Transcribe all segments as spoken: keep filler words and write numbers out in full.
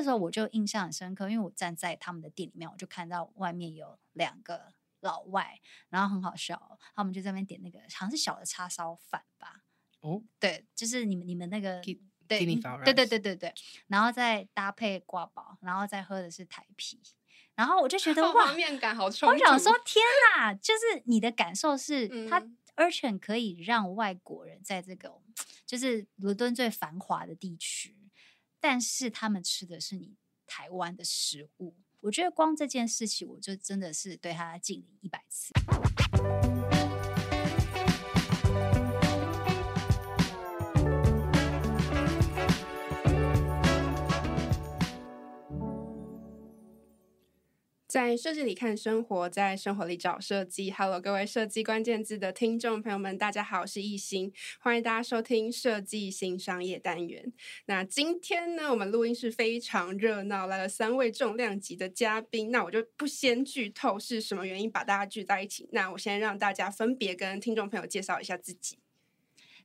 的时候我就印象很深刻，因为我站在他们的店里面，我就看到外面有两个老外，然后很好笑，他们就在那边点那个好像是小的叉烧饭吧，哦，对，就是你们你们那个 G 对对对对对对，然后再搭配刈包，然后再喝的是台啤，然后我就觉得哇，画面感好冲突，我想说天哪，就是你的感受是、嗯、他而且可以让外国人在这个就是伦敦最繁华的地区，但是他们吃的是你台湾的食物，我觉得光这件事情我就真的是对他敬礼一百次。在设计里看生活，在生活里找设计。 Hello 各位设计关键字的听众朋友们，大家好，我是艺兴，欢迎大家收听设计新商业单元。那今天呢，我们录音室非常热闹，来了三位重量级的嘉宾，那我就不先剧透是什么原因把大家聚在一起，那我先让大家分别跟听众朋友介绍一下自己。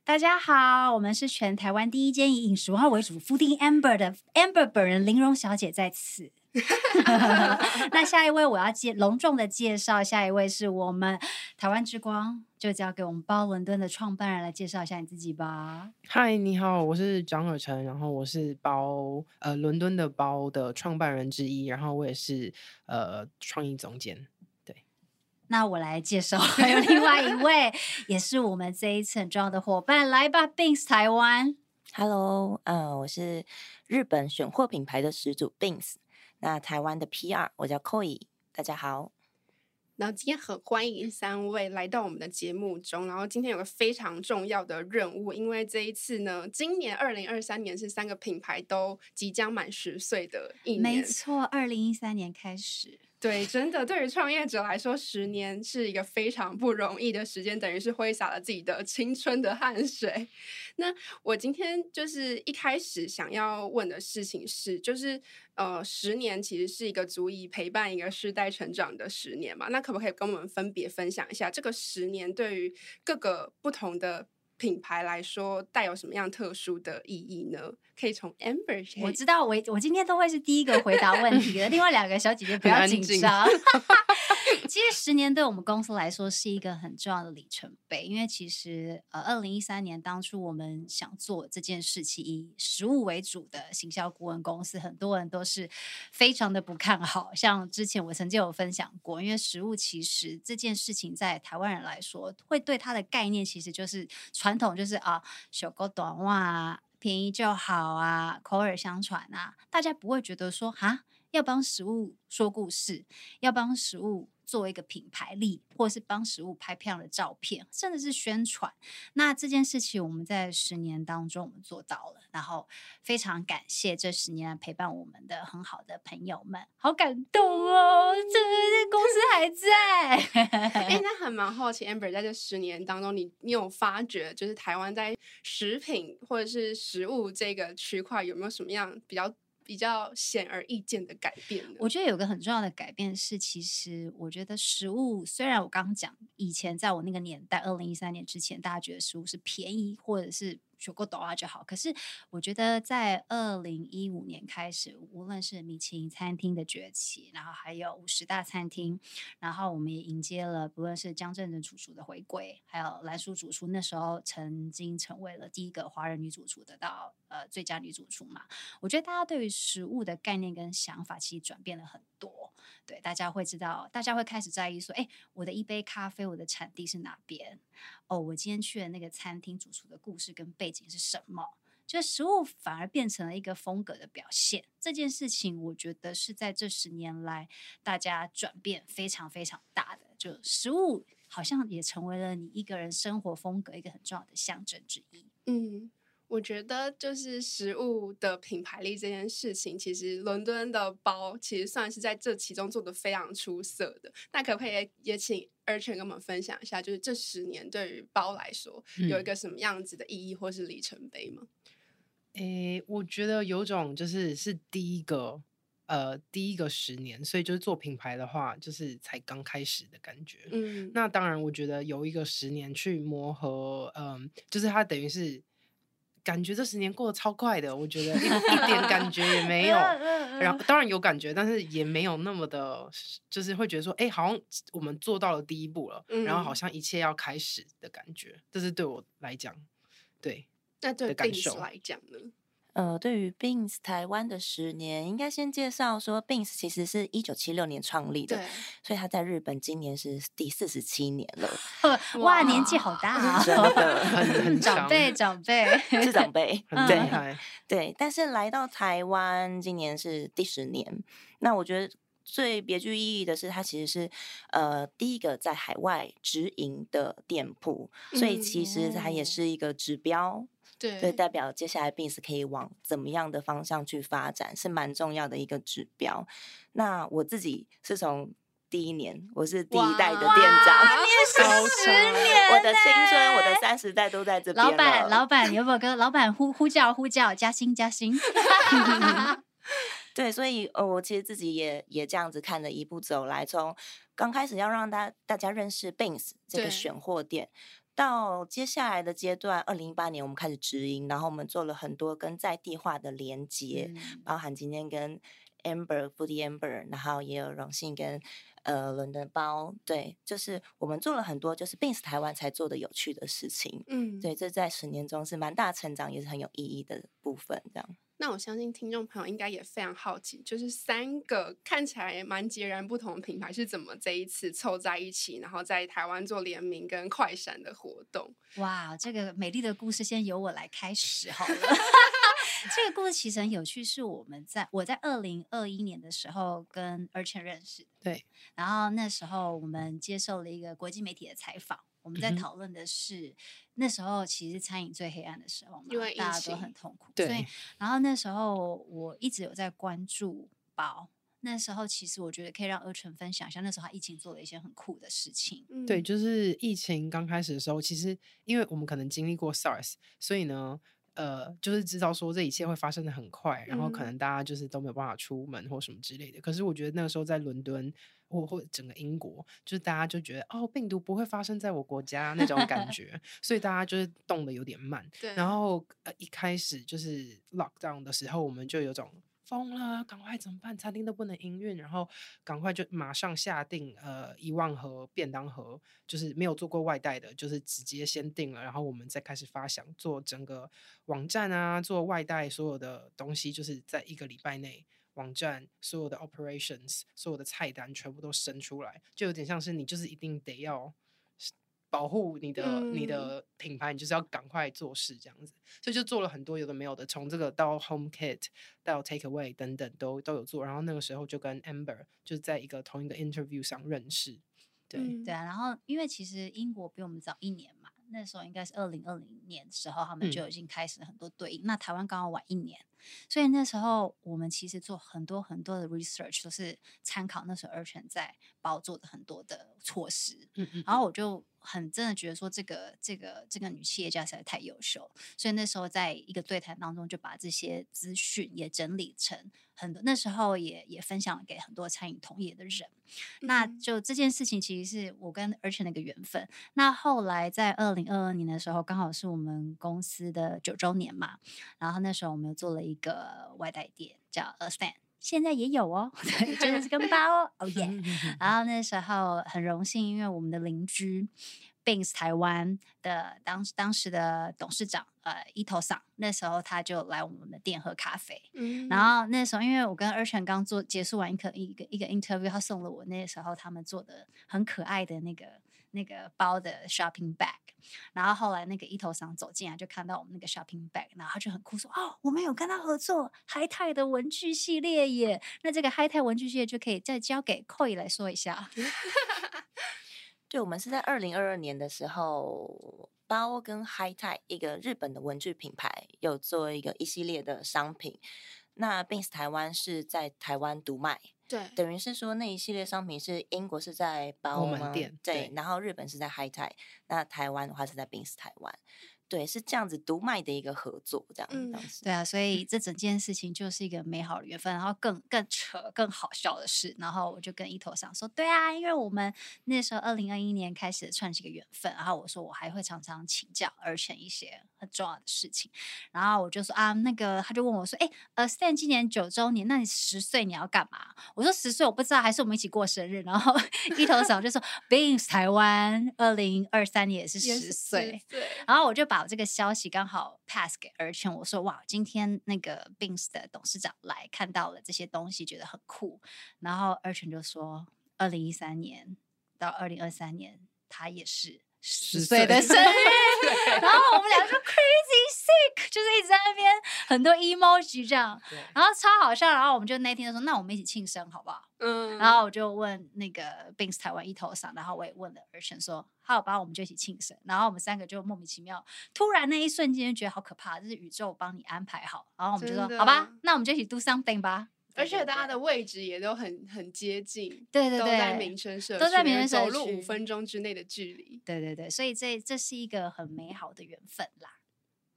大家好，我们是全台湾第一间以饮食文化为主 Foodie Amber 的 Amber 本人林蓉小姐在此。那下一位我要介隆重的介绍，下一位是我们台湾之光，就交给我们包伦敦的创办人来介绍一下你自己吧。嗨，你好，我是张尔宬，然后我是包呃伦敦的包的创办人之一，然后我也是呃创意总监。那我来介绍还有另外一位也是我们这一次很重要的伙伴，来吧 BEAMS 台湾。 Hello、呃、我是日本选货品牌的始祖 BEAMS， 那台湾的 P R 我叫 Koui。 大家好，然后今天很欢迎三位来到我们的节目中，然后今天有个非常重要的任务，因为这一次呢，今年二零二三年是三个品牌都即将满十岁的一年。没错，二零一三年开始。对，真的对于创业者来说，十年是一个非常不容易的时间，等于是挥洒了自己的青春的汗水。那我今天就是一开始想要问的事情是，就是呃，十年其实是一个足以陪伴一个世代成长的十年嘛，那可不可以跟我们分别分享一下这个十年对于各个不同的品牌来说带有什么样特殊的意义呢？可以从 Amber 我知道 我, 我今天都会是第一个回答问题的另外两个小姐姐不要紧张其实十年对我们公司来说是一个很重要的里程碑，因为其实呃， 二零一三年当初我们想做这件事情，以食物为主的行销顾问公司，很多人都是非常的不看好，像之前我曾经有分享过，因为食物其实这件事情在台湾人来说会对它的概念其实就是传统，就是啊，小狗短袜啊，便宜就好啊，口耳相传啊，大家不会觉得说啊，要帮食物说故事，要帮食物做一个品牌力，或是帮食物拍漂亮的照片，甚至是宣传。那这件事情我们在十年当中我们做到了，然后非常感谢这十年来陪伴我们的很好的朋友们，好感动哦，这公司还在、欸、那很蛮好奇 Amber 在这十年当中 你, 你有发觉就是台湾在食品或者是食物这个区块有没有什么样比较比较显而易见的改变呢？我觉得有个很重要的改变是，其实我觉得食物，虽然我刚刚讲以前在我那个年代二零一三年之前大家觉得食物是便宜或者是学过抖啊就好，可是我觉得在二零一五年开始，无论是米其林餐厅的崛起，然后还有五十大餐厅，然后我们也迎接了不论是江振诚主厨的回归，还有蓝淑主厨那时候曾经成为了第一个华人女主厨得到呃最佳女主厨嘛。我觉得大家对于食物的概念跟想法其实转变了很多，对，大家会知道，大家会开始在意说，哎，我的一杯咖啡我的产地是哪边，哦，我今天去的那个餐厅主厨的故事跟背景是什么，就食物反而变成了一个风格的表现。这件事情我觉得是在这十年来大家转变非常非常大的，就食物好像也成为了你一个人生活风格一个很重要的象征之一。嗯，我觉得就是食物的品牌力这件事情，其实伦敦的包其实算是在这其中做得非常出色的。那可不可以也请尔宬跟我们分享一下，就是这十年对于包来说有一个什么样子的意义或是里程碑吗？嗯欸、我觉得有种就是是第一个呃，第一个十年，所以就是做品牌的话就是才刚开始的感觉。嗯，那当然我觉得有一个十年去磨合，嗯，就是它等于是感觉这十年过得超快的，我觉得 一, 一点感觉也没有。然后当然有感觉，但是也没有那么的，就是会觉得说，哎、欸，好像我们做到了第一步了，嗯、然后好像一切要开始的感觉。这是对我来讲，对。那对 B E A M S 来讲呢？呃，对于 B E A M S 台湾的十年，应该先介绍说 B E A M S 其实是一九七六年创立的，所以他在日本今年是第四十七年了。哇，哇年纪好大啊、哦！真的，很很长辈，长辈是长辈，对、嗯、对。但是来到台湾今年是第十年，那我觉得最别具意义的是，它其实是呃第一个在海外直营的店铺，所以其实它也是一个指标。嗯对，所以代表接下来 B E A M S 可以往怎么样的方向去发展，是蛮重要的一个指标。那我自己是从第一年，我是第一代的店长，你也是十年，我的青春，我的三十代都在这边了。老板，老板，有没有跟老板呼呼叫呼叫，加薪加薪？对，所以、哦、我其实自己也也这样子看着一步走来，从刚开始要让大大家认识 B E A M S 这个选货店。到接下来的阶段，二零一八年我们开始直营，然后我们做了很多跟在地化的连结，嗯、包含今天跟 Amber、Foodie Amber， 然后也有荣幸跟呃伦敦包，对，就是我们做了很多就是 B E A M S 台湾才做的有趣的事情，嗯，对，这在十年中是蛮大成长，也是很有意义的部分，这样。那我相信听众朋友应该也非常好奇，就是三个看起来蛮截然不同的品牌是怎么这一次凑在一起，然后在台湾做联名跟快闪的活动。哇，这个美丽的故事先由我来开始好了。这个故事其实很有趣，是我们在我在二零二一年的时候跟尔宬认识，对，然后那时候我们接受了一个国际媒体的采访。我们在讨论的是、嗯、那时候其实餐饮最黑暗的时候嘛，因为大家都很痛苦，对，所以然后那时候我一直有在关注包，那时候其实我觉得可以让尔宬分享一下那时候他疫情做了一些很酷的事情、嗯、对，就是疫情刚开始的时候，其实因为我们可能经历过 SARS， 所以呢呃，就是知道说这一切会发生的很快，然后可能大家就是都没有办法出门或什么之类的、嗯、可是我觉得那个时候在伦敦或或整个英国，就是大家就觉得哦，病毒不会发生在我国家那种感觉，所以大家就是动得有点慢。然后、呃、一开始就是 lockdown 的时候，我们就有种疯了，赶快怎么办？餐厅都不能营运，然后赶快就马上下订呃一万盒便当盒，就是没有做过外带的，就是直接先订了，然后我们再开始发想做整个网站啊，做外带所有的东西，就是在一个礼拜内。网站所有的 operations 所有的菜单全部都生出来，就有点像是你就是一定得要保护你的、嗯、你的品牌，你就是要赶快做事这样子，所以就做了很多有的没有的，从这个到 home kit 到 take away 等等都都有做，然后那个时候就跟 Amber 就在一个同一个 interview 上认识，对、嗯、对啊，然后因为其实英国比我们早一年嘛，那时候应该是二零二零年的时候，他们就已经开始很多对应、嗯、那台湾刚好晚一年，所以那时候我们其实做很多很多的 research， 都是参考那时候尔宬在包做的很多的措施，嗯嗯，然后我就很真的觉得说这个这个这个女企业家实在太优秀，所以那时候在一个对谈当中就把这些资讯也整理成很多，那时候也也分享给很多餐饮同业的人，嗯、那就这件事情其实是我跟尔宬的一个缘分。那后来在二零二二年的时候，刚好是我们公司的九周年嘛，然后那时候我们又做了一个外带店叫 A STAND， 现在也有哦，对，真的是跟包哦耶。oh yeah、然后那时候很荣幸，因为我们的邻居 B E A M S 台湾的当当时的董事长呃伊头桑，那时候他就来我们的店喝咖啡。嗯、然后那时候因为我跟尔宬刚做结束完一个一个一个 interview， 他送了我那时候他们做的很可爱的那个。那个包的 shopping bag， 然后后来那个一头商走进来就看到我们那个 shopping bag， 然后他就很酷说哦，我们有跟他合作 Hightide 的文具系列耶，那这个 Hightide 文具系列就可以再交给 Koui 来说一下。对，我们是在二零二二年的时候，包跟 Hightide 一个日本的文具品牌有做一个一系列的商品，那 B E A M S 台湾是在台湾独卖。对，等于是说那一系列商品是英国是在B A O吗？对，然后日本是在Hightide，那台湾的话是在B E A M S台湾。对，是这样子独卖的一个合作这样、嗯、对啊，所以这整件事情就是一个美好的缘分。然后更更扯更好笑的是，然后我就跟一头想说，对啊，因为我们那时候二零二一年开始的算是一个缘分，然后我说我还会常常请教而且一些很重要的事情，然后我就说啊，那个他就问我说，哎、欸，呃 ，A STAND 今年九周年，那你十岁你要干嘛？我说十岁我不知道，还是我们一起过生日？然后一头想就说 ，BEAMS 台湾二零二三年也是十岁，然后我就把我这个消息刚好 pass 给尔宬，我说哇，今天那个 BEAMS 的董事长来看到了这些东西，觉得很酷。然后尔宬就说，二零一三年到二零二三年，他也是十岁的生日。然后我们俩就 crazy sick， 就是一直在那边很多 emoji 这样，然后超好笑。然后我们就那天就说，那我们一起庆生好不好？嗯，然后我就问那个 BEAMS 台湾一头上，然后我也问了尔宬说，好吧，我们就一起庆生。然后我们三个就莫名其妙，突然那一瞬间就觉得好可怕，就是宇宙帮你安排好。然后我们就说，好吧，那我们就一起 do something 吧。而且大家的位置也都很很接近，对对对，都在民生社区，都在民生社区，走路五分钟之内的距离，对对对，所以这这是一个很美好的缘分啦。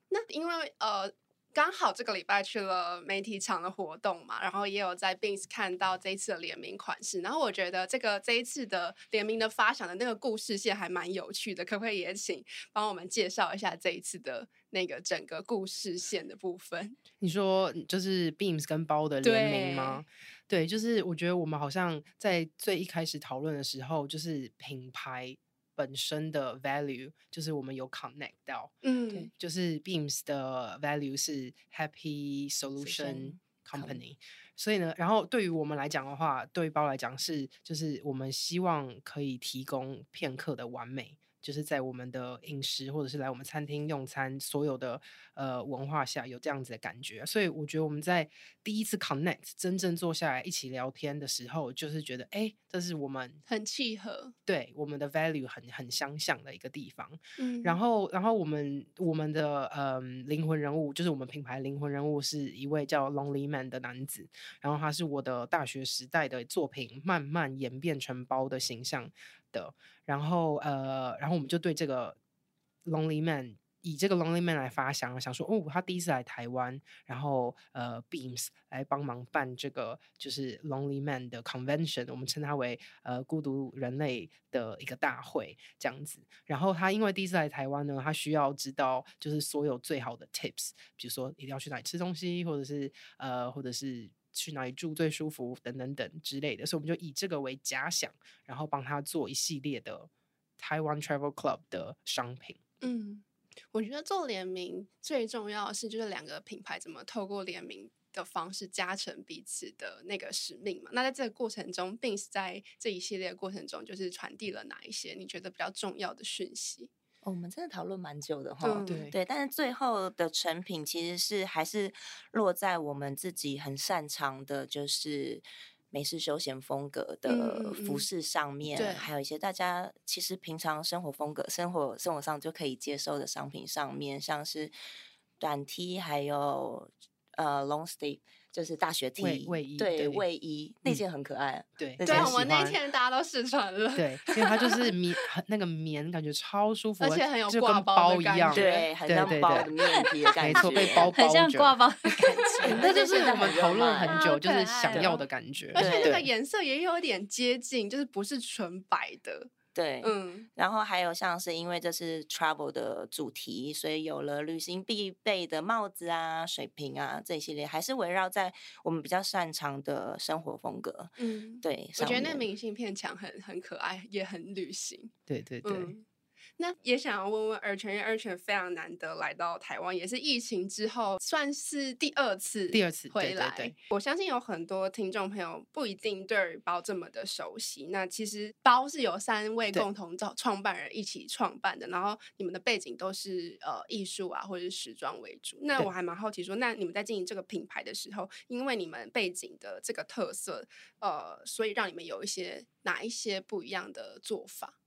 那因为呃，刚好这个礼拜去了媒体场的活动嘛，然后也有在 BEAMS 看到这一次的联名款式，然后我觉得这个这一次的联名的发想的那个故事线还蛮有趣的，可不可以也请帮我们介绍一下这一次的那个整个故事线的部分？你说就是 BEAMS 跟B A O的联名吗？ 对， 对，就是我觉得我们好像在最一开始讨论的时候，就是品牌本身的 value 就是我们有 connect 到，嗯，对，就是 BEAMS 的 value 是 Happy Solution Company， 所以呢，然后对于我们来讲的话，对于B A O来讲是就是我们希望可以提供片刻的完美，就是在我们的饮食或者是来我们餐厅用餐所有的呃文化下有这样子的感觉。所以我觉得我们在第一次 connect 真正坐下来一起聊天的时候，就是觉得哎，这是我们很契合，对，我们的 value 很很相像的一个地方、嗯、然后然后我们我们的呃灵魂人物，就是我们品牌灵魂人物是一位叫 Lonely Man 的男子，然后他是我的大学时代的作品慢慢演变成B A O的形象的，然后呃，然后我们就对这个 Lonely Man， 以这个 Lonely Man 来发想，想说哦，他第一次来台湾，然后呃 ，BEAMS 来帮忙办这个就是 Lonely Man 的 convention， 我们称它为呃孤独人类的一个大会这样子。然后他因为第一次来台湾呢，他需要知道就是所有最好的 tips， 比如说一定要去哪里吃东西，或者是呃，或者是去哪里住最舒服等等等之类的，所以我们就以这个为假想，然后帮他做一系列的台湾 Travel Club 的商品。嗯，我觉得做联名最重要的是就是两个品牌怎么透过联名的方式加成彼此的那个使命嘛。那在这个过程中 BEAMS 在这一系列的过程中就是传递了哪一些你觉得比较重要的讯息？哦、我们真的讨论蛮久的哈、嗯，对对，但是最后的成品其实是还是落在我们自己很擅长的，就是美式休闲风格的服饰上面、嗯嗯、还有一些大家其实平常生活风格生活生活上就可以接受的商品上面，像是短 T 还有呃 long sleeve，就是大学 T 卫衣，对，卫衣那件很可爱，对对，我们那天大家都试穿了，对，因为它就是棉那个棉感觉超舒服，而且很有挂包的感觉，对，很像包的面皮的感觉，没错，被包包很像挂包的感觉，那就是我们讨论很久就是想要的感觉，而且那个颜色也有点接近，就是不是纯白的，对，嗯，然后还有像是因为这是 travel 的主题，所以有了旅行必备的帽子啊、水瓶啊这一系列，还是围绕在我们比较擅长的生活风格。嗯，对，我觉得那明信片墙很很可爱，也很旅行。对对对。嗯，那也想要问问尔宬，因为尔宬非常难得来到台湾，也是疫情之后算是第二次第二次回来。对对对，我相信有很多听众朋友不一定对B A O这么的熟悉。那其实B A O是有三位共同创办人一起创办的，然后你们的背景都是呃艺术啊或者是时装为主。那我还蛮好奇说，那你们在经营这个品牌的时候，因为你们背景的这个特色，呃，所以让你们有一些哪一些不一样的做法？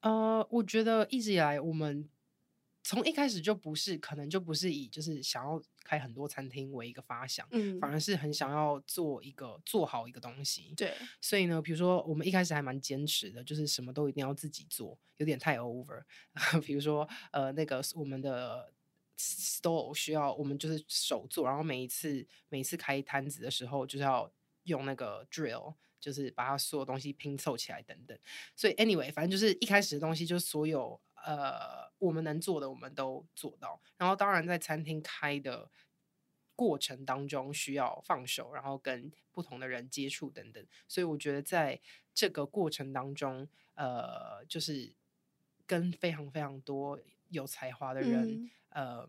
呃，我觉得一直以来我们从一开始就不是，可能就不是以就是想要开很多餐厅为一个发想，嗯，反而是很想要做一个做好一个东西。对，所以呢，比如说我们一开始还蛮坚持的，就是什么都一定要自己做，有点太 over。比如说呃，那个我们的 store 需要我们就是手做，然后每一次每一次开摊子的时候，就是要用那个 drill。就是把它所有东西拼凑起来等等，所以 anyway 反正就是一开始的东西就是所有呃我们能做的我们都做到，然后当然在餐厅开的过程当中需要放手，然后跟不同的人接触等等，所以我觉得在这个过程当中呃就是跟非常非常多有才华的人、嗯、呃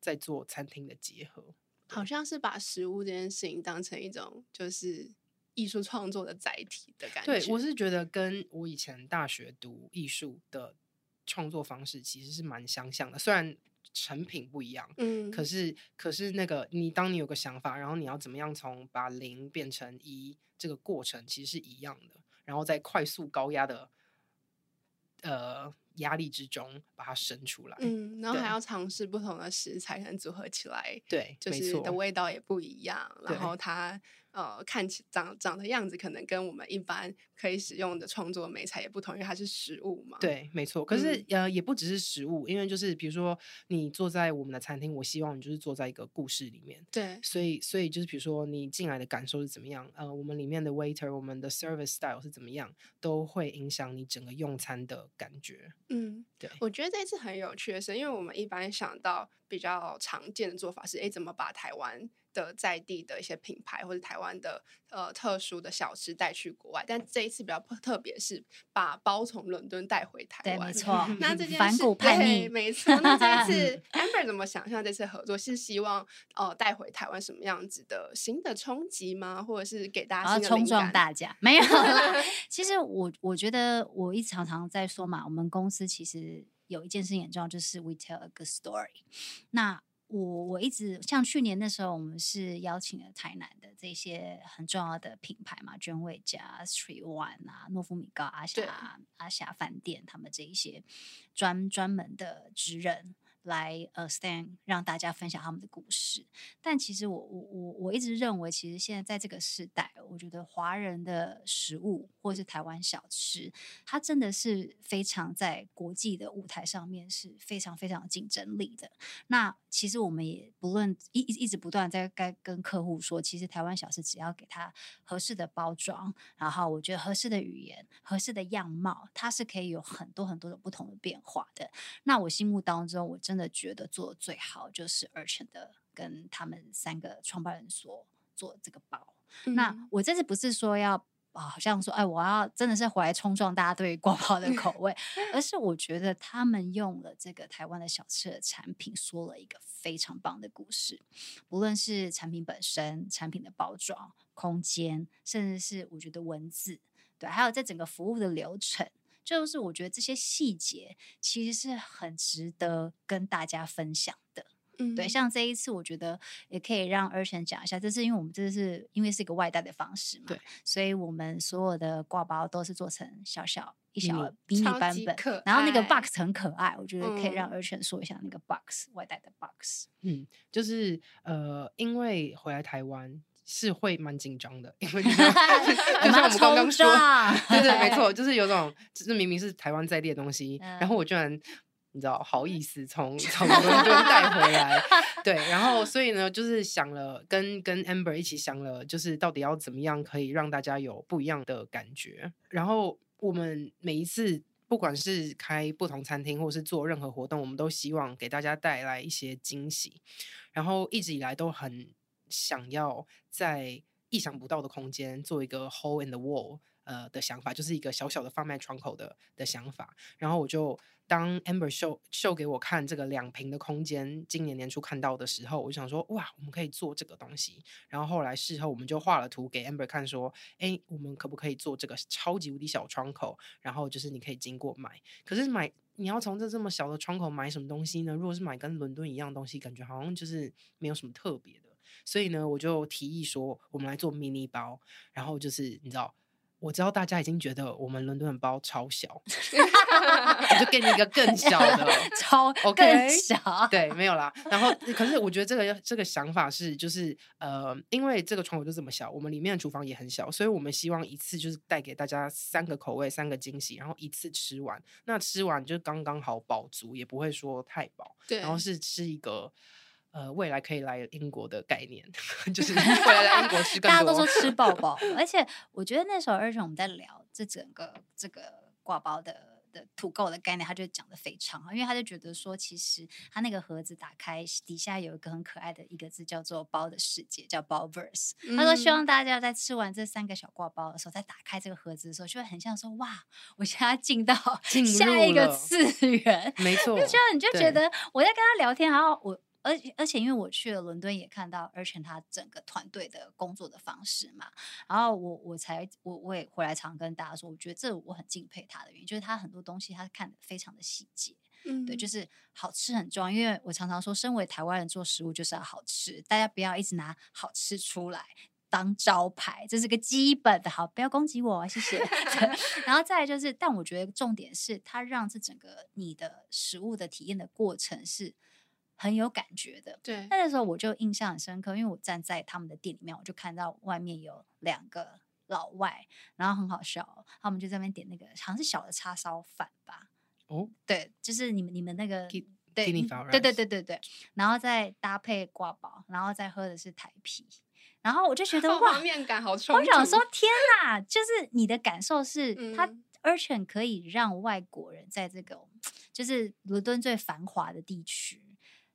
在做餐厅的结合，好像是把食物这件事情当成一种就是艺术创作的载体的感觉。对，我是觉得跟我以前大学读艺术的创作方式其实是蛮相像的，虽然成品不一样，嗯，可是可是那个你当你有个想法，然后你要怎么样从把零变成一，这个过程其实是一样的，然后在快速高压的呃压力之中把它生出来，嗯，然后还要尝试不同的食材能组合起来，对，就是的味道也不一样，然后它呃看起 长, 长的样子可能跟我们一般可以使用的创作美材也不同，因为它是食物嘛。对，没错。可是、嗯、呃也不只是食物，因为就是比如说你坐在我们的餐厅，我希望你就是坐在一个故事里面，对，所以所以就是比如说你进来的感受是怎么样，呃我们里面的 waiter 我们的 service style 是怎么样，都会影响你整个用餐的感觉。嗯，对，我觉得这次很有趣的是，因为我们一般想到比较常见的做法是，哎，怎么把台湾的在地的一些品牌或者台湾的呃特殊的小吃带去国外，但这一次比较特别是把包从伦敦带回台湾。对，没错。那这件事反骨叛逆，没错。那这一次 Amber 怎么想象这次合作？是希望呃带回台湾什么样子的新的冲击吗？或者是给大家新的灵感？冲撞大家？没有啦。其实我我觉得我一直常常在说嘛，我们公司其实有一件事情很重要，就是 we tell a good story。那我我一直像去年那时候，我们是邀请了台南的这些很重要的品牌嘛，娟味家、StreetOne 啊、诺夫米糕、阿霞阿霞饭店，他们这一些专专门的职人来呃 stand 让大家分享他们的故事。但其实我我我我一直认为，其实现在在这个时代，我觉得华人的食物或是台湾小吃，它真的是非常在国际的舞台上面是非常非常有竞争力的。那其实我们也不论一一直不断在该跟客户说，其实台湾小吃只要给它合适的包装，然后我觉得合适的语言、合适的样貌，它是可以有很多很多的不同的变化的。那我心目当中，我真真的觉得做的最好就是尔宬的跟他们三个创办人所做这个包、嗯、那我这次不是说要、哦、好像说哎，我要真的是回来冲撞大家对锅包的口味而是我觉得他们用了这个台湾的小吃的产品说了一个非常棒的故事，不论是产品本身、产品的包装、空间，甚至是我觉得文字，对，还有在整个服务的流程，就是我觉得这些细节其实是很值得跟大家分享的。嗯、对，像这一次我觉得也可以让尔宬讲一下，这是因为我们这是因为是一个外带的方式嘛，对，所以我们所有的挂包都是做成小小一小迷你版本，然后那个 box 很可爱，我觉得可以让尔宬说一下那个 box、嗯、外带的 box。嗯，就是呃，因为回来台湾。是会蛮紧张的，因为就像我们刚刚说，对对，没错，就是有种，就是明明是台湾在地的东西，嗯、然后我居然你知道，好意思从从伦敦带回来，对，然后所以呢，就是想了跟跟 Amber 一起想了，就是到底要怎么样可以让大家有不一样的感觉。然后我们每一次不管是开不同餐厅，或是做任何活动，我们都希望给大家带来一些惊喜，然后一直以来都很。想要在意想不到的空间做一个 hole in the wall 呃的想法，就是一个小小的贩卖窗口的的想法。然后我就当 Amber show show 给我看这个两坪的空间，今年年初看到的时候，我就想说哇，我们可以做这个东西。然后后来事后我们就画了图给 Amber 看，说哎，我们可不可以做这个超级无敌小窗口？然后就是你可以经过买，可是买。你要从这这么小的窗口买什么东西呢？如果是买跟伦敦一样的东西，感觉好像就是没有什么特别的。所以呢，我就提议说，我们来做迷你包，然后就是你知道，我知道大家已经觉得我们伦敦包超小，我就给你一个更小的，超 更小，对，没有啦。然后，可是我觉得这个这个想法是，就是呃，因为这个窗口就这么小，我们里面的厨房也很小，所以我们希望一次就是带给大家三个口味、三个惊喜，然后一次吃完，那吃完就刚刚好饱足，也不会说太饱，对，然后是吃一个。呃，未来可以来英国的概念，就是未来来英国吃更多。大家都说吃饱饱，而且我觉得那时候二泉我们在聊这整个这个挂包的的土购的概念，他就讲的非常好，因为他就觉得说，其实他那个盒子打开底下有一个很可爱的一个字叫做“包的世界”，叫包 verse。他说希望大家在吃完这三个小挂包的时候，在打开这个盒子的时候，就会很像说：“哇，我现在进到下一个次元。”没错，就你就觉得我在跟他聊天，然后我。而且，而且因为我去了伦敦，也看到，而且他整个团队的工作的方式嘛，然后我我才我我也回来常跟大家说，我觉得这我很敬佩他的原因，就是他很多东西他看得非常的细节。嗯、对，就是好吃很重要，因为我常常说，身为台湾人做食物就是要好吃，大家不要一直拿好吃出来当招牌，这是个基本的。好，不要攻击我，谢谢。然后再来就是，但我觉得重点是，他让这整个你的食物的体验的过程是。很有感觉的，对。那时候我就印象很深刻，因为我站在他们的店里面，我就看到外面有两个老外，然后很好笑，他们就在那边点那个好像是小的叉烧饭吧，哦，对，就是你们你们那个 G 对 G 对对对对对，然后再搭配挂包，然后再喝的是台啤，然后我就觉得哇，画面感好冲突。我想说天哪，就是你的感受是、嗯、他。而且可以让外国人在这个就是伦敦最繁华的地区，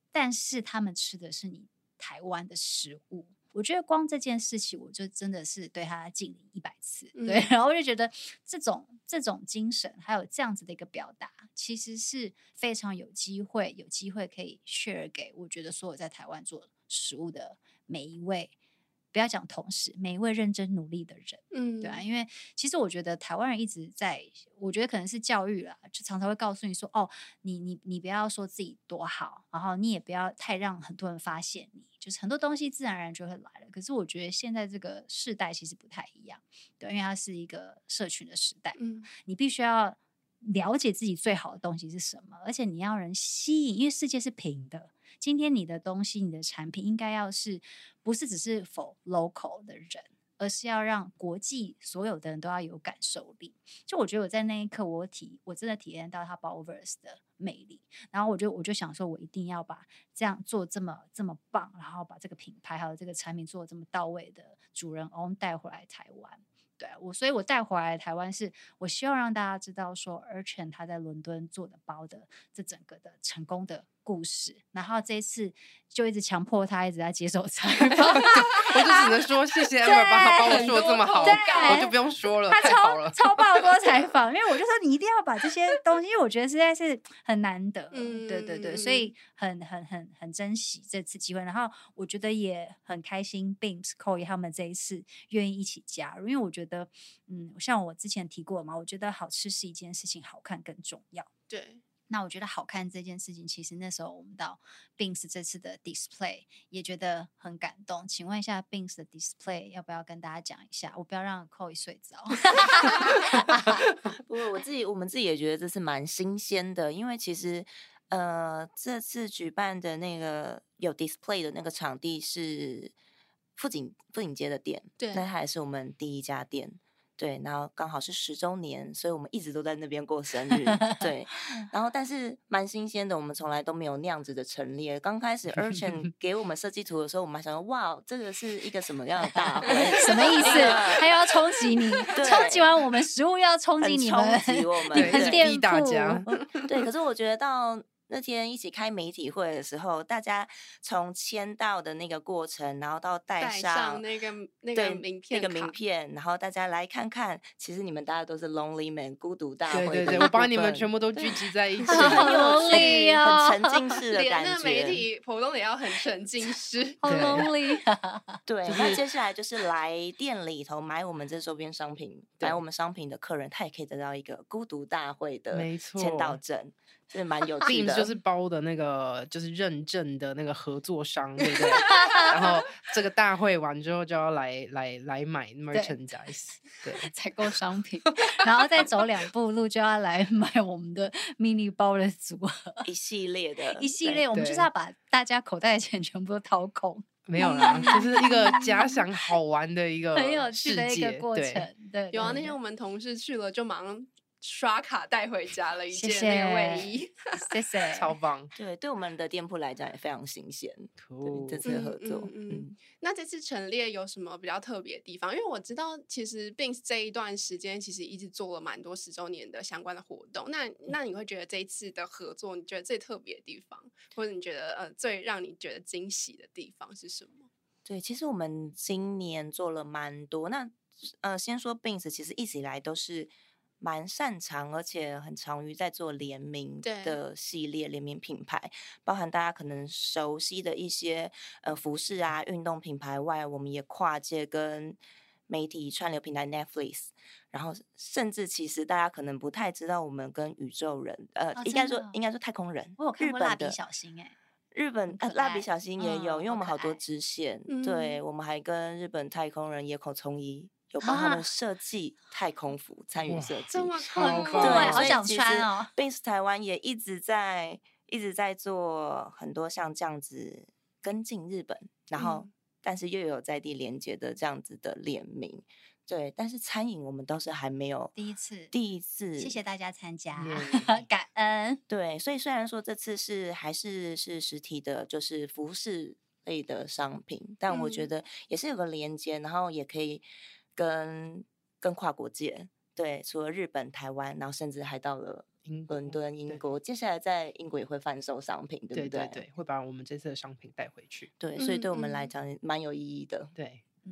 但是他们吃的是你台湾的食物，我觉得光这件事情我就真的是对他敬礼一百次、嗯、对，然后我就觉得这种这种精神还有这样子的一个表达，其实是非常有机会有机会可以 share 给我觉得所有在台湾做食物的每一位，不要讲同事，每一位认真努力的人，嗯，对啊，因为其实我觉得台湾人一直在，我觉得可能是教育啦，就常常会告诉你说，哦，你你你不要说自己多好，然后你也不要太让很多人发现你，就是很多东西自然而然就会来了。可是我觉得现在这个世代其实不太一样，对，因为它是一个社群的时代，嗯，你必须要了解自己最好的东西是什么，而且你要人吸引，因为世界是平的。今天你的东西你的产品应该要是不是只是 for local 的人，而是要让国际所有的人都要有感受力，就我觉得我在那一刻我体我真的体验到它 Ballverse 的魅力，然后我就我就想说我一定要把这样做这么这么棒，然后把这个品牌还有这个产品做这么到位的主人翁带回来台湾，对、啊、我所以我带回来台湾是我希望让大家知道说 Erchen 他在伦敦做的包的这整个的成功的故事，然后这一次就一直强迫他一直在接受采访我就只能说谢谢 Amber 帮他帮我说的这么好，我就不用说了，他超超爆多采访因为我就说你一定要把这些东西因为我觉得实在是很难得、嗯、对对对，所以很很很很珍惜这次机会，然后我觉得也很开心 BEAMS、Koui 他们这一次愿意一起加入，因为我觉得嗯，像我之前提过嘛，我觉得好吃是一件事情，好看更重要，对，那我觉得好看这件事情，其实那时候我们到 BEAMS 这次的 display 也觉得很感动。请问一下 BEAMS 的 display 要不要跟大家讲一下？我不要让 Koui 睡着。不过我自己，我们自己也觉得这是蛮新鲜的，因为其实呃这次举办的那个有 display 的那个场地是富锦富锦街的店，对，那它也是我们第一家店。对，然后刚好是十周年，所以我们一直都在那边过生日。对，然后但是蛮新鲜的，我们从来都没有那样子的陈列。刚开始 Erchen 给我们设计图的时候，我们还想说，哇，这个是一个什么样的大会？什么意思？还要冲击你？冲击完我们食物，要冲击你们，冲击我们，你们店铺。对，可是我觉得到那天一起开媒体会的时候，大家从签到的那个过程，然后到带上，带上那个那个名片，那个名片，然后大家来看看，其实你们大家都是 Lonely Man 孤独大会，对对对，我把你们全部都聚集在一起，好 lonely 啊，很沉浸式的感觉，连那媒体活动也要很沉浸式，好 lonely 啊。对，那接下来就是来店里头买我们这周边商品，买我们商品的客人，他也可以得到一个孤独大会的签到证。是蛮有趣的。BEAMS 就是B A O的那个就是认证的那个合作商，对不对？然后这个大会完之后就要来来来买 merchandise， 对，采购商品，然后再走两步路就要来买我们的 mini B A O的组合，一系列的，一系列，我们就是要把大家口袋的钱全部都掏空。没有啦，就是一个假想好玩的一个很有趣的一个过程。 对, 对，有啊，那天我们同事去了就马上刷卡带回家了一件那个卫衣，谢谢，超棒。对，对我们的店铺来讲也非常新鲜。Cool. 对，这次的合作，嗯嗯嗯嗯、那这次陈列有什么比较特别的地方？因为我知道其实 BEAMS 这一段时间其实一直做了蛮多十周年的相关的活动，那那你会觉得这一次的合作，你觉得最特别的地方，或者你觉得呃最让你觉得惊喜的地方是什么？对，其实我们今年做了蛮多。那呃，先说 BEAMS， 其实一直以来都是蛮擅长，而且很常于在做联名的系列，联名品牌，包含大家可能熟悉的一些呃服饰啊、运动品牌外，我们也跨界跟媒体串流平台 Netflix， 然后甚至其实大家可能不太知道，我们跟宇宙人，呃，哦、应该说应该说太空人，我有看过蜡笔小新哎、欸。日本呃，蜡笔小新也有、嗯，因为我们好多支线，对，我们还跟日本太空人野口聪一。有帮他们设计太空服，参与设计，这么很酷哎，好想穿哦。BEAMS台湾也一直在一直在做很多像这样子跟进日本，然后、嗯、但是又有在地连接的这样子的联名。对，但是餐饮我们倒是还没有第一次，第一次谢谢大家参加，嗯、感恩。对，所以虽然说这次是还是是实体的，就是服饰类的商品，但我觉得也是有个连接，然后也可以。跟跟跨国界，对，除了日本、台湾，然后甚至还到了伦敦、英国，接下来在英国也会贩售商品，对不对？对对对，会把我们这次的商品带回去。对，所以对我们来讲蛮有意义的。嗯、对，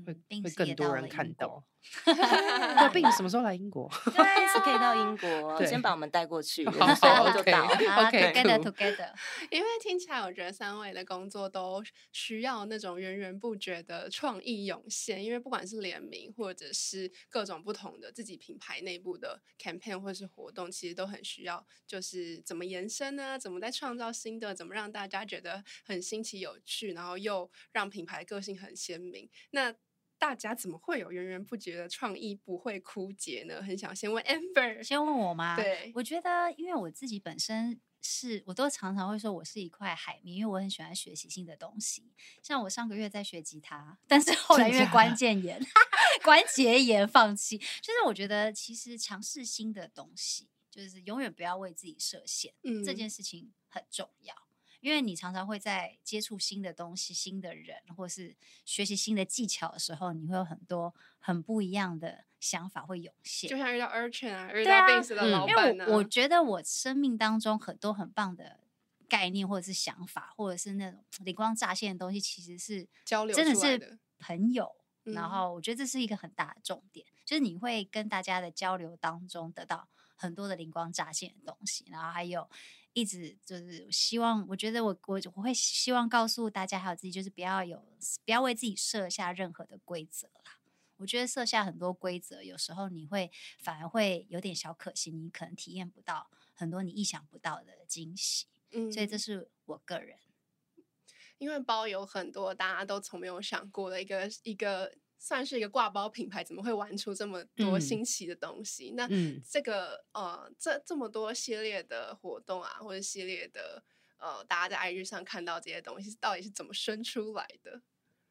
会、嗯、会更多人看到。那BEAMS什么时候来英国？对、啊，可以到英国，先把我们带过去，我们随后就到。OK， together together。因为听起来，我觉得三位的工作都需要那种源源不绝的创意涌现，因为不管是联名，或者是各种不同的自己品牌内部的 campaign 或是活动，其实都很需要，就是怎么延伸呢？怎么在创造新的？怎么让大家觉得很新奇有趣，然后又让品牌个性很鲜明？那大家怎么会有源源不绝的创意不会枯竭呢？很想先问 Amber， 先问我吗？对，我觉得因为我自己本身是，我都常常会说我是一块海绵，因为我很喜欢学习新的东西。像我上个月在学吉他，但是后来因为关键炎、关节炎放弃。就是我觉得其实尝试新的东西，就是永远不要为自己设限，嗯、这件事情很重要。因为你常常会在接触新的东西、新的人，或是学习新的技巧的时候，你会有很多很不一样的想法会涌现。就像遇到张尔宬啊，遇到 BEAMS 的老板啊。嗯、因为 我, 我觉得我生命当中很多很棒的概念，或者是想法，或者是那种灵光乍现的东西，其实是交流出来的，真的是朋友。嗯、然后我觉得这是一个很大的重点，就是你会跟大家的交流当中得到很多的灵光乍现的东西，然后还有。一直就是希望，我觉得我我我会希望告诉大家，还有自己就是不要有不要为自己设下任何的规则啦。我觉得设下很多规则，有时候你会反而会有点小可惜，你可能体验不到很多你意想不到的惊喜。嗯，所以这是我个人，因为包有很多大家都从没有想过的一个一个。算是一个挂包品牌，怎么会玩出这么多新奇的东西？嗯、那这个呃，这这么多系列的活动啊，或者系列的呃，大家在 I G 上看到这些东西，到底是怎么生出来的？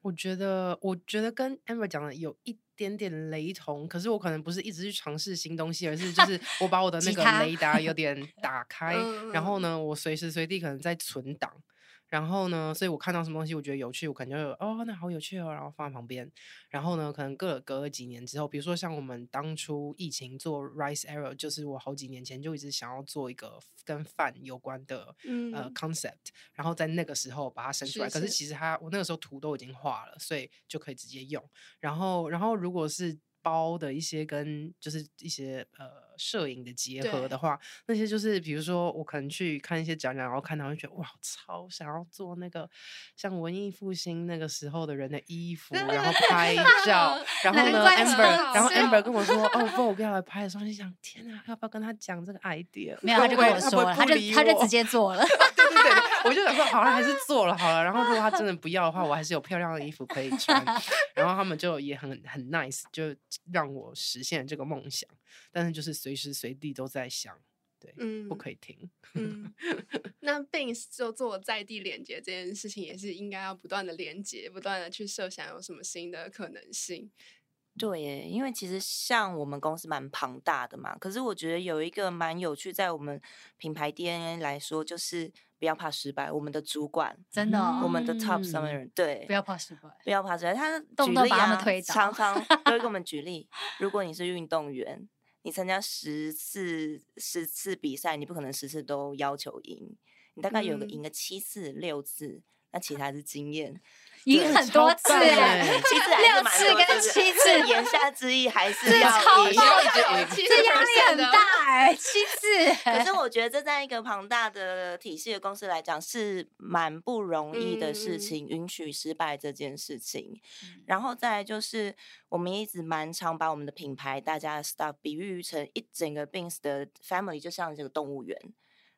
我觉得，我觉得跟 Amber 讲的有一点点雷同，可是我可能不是一直去尝试新东西，而是就是我把我的那个雷达有点打开，然后呢，我随时随地可能在存档。然后呢，所以我看到什么东西我觉得有趣，我感觉哦，那好有趣哦，然后放在旁边。然后呢，可能隔隔了几年之后，比如说像我们当初疫情做 Rice Arrow， 就是我好几年前就一直想要做一个跟饭有关的、嗯、呃 concept， 然后在那个时候把它生出来。是是，可是其实它我那个时候图都已经画了，所以就可以直接用。然后，然后如果是包的一些跟就是一些呃。摄影的结合的话，那些就是比如说我可能去看一些展览，然后看到就觉得哇，超想要做那个像文艺复兴那个时候的人的衣服，然后拍照。然后呢 ，Amber， 然后 Amber 跟我说，哦，不，我不要来拍的时候，就想天哪，要不要跟他讲这个 idea？ 没有，他就跟我说了，他就他就直接做了。对对对，我就想说好了，还是做了好了。然后如果他真的不要的话，我还是有漂亮的衣服可以穿。然后他们就也很很 nice， 就让我实现这个梦想。但是就是随时随地都在想，对，嗯、不可以停。嗯、那 B E A M S 就做在地连接这件事情，也是应该要不断的连接，不断的去设想有什么新的可能性。对耶，因为其实像我们公司蛮庞大的嘛，可是我觉得有一个蛮有趣，在我们品牌 D N A 来说，就是不要怕失败。我们的主管真的、哦，我们的 top 上面人，对，不要怕失败，不要怕失败。他动不动把他们推倒，常常都会给我们举例。如果你是运动员，你参加十次十次比赛，你不可能十次都要求赢，你大概有个赢个七次六次，那其他是经验。赢很多次，七次六次跟七次，言下之意还是要赢，这压力很大哎，七次。可是我觉得这在一个庞大的体系的公司来讲是蛮不容易的事情，允许失败这件事情。然后再来就是我们一直蛮常把我们的品牌大家的 staff 比喻成一整个 B E A M S 的 family， 就像这个动物园，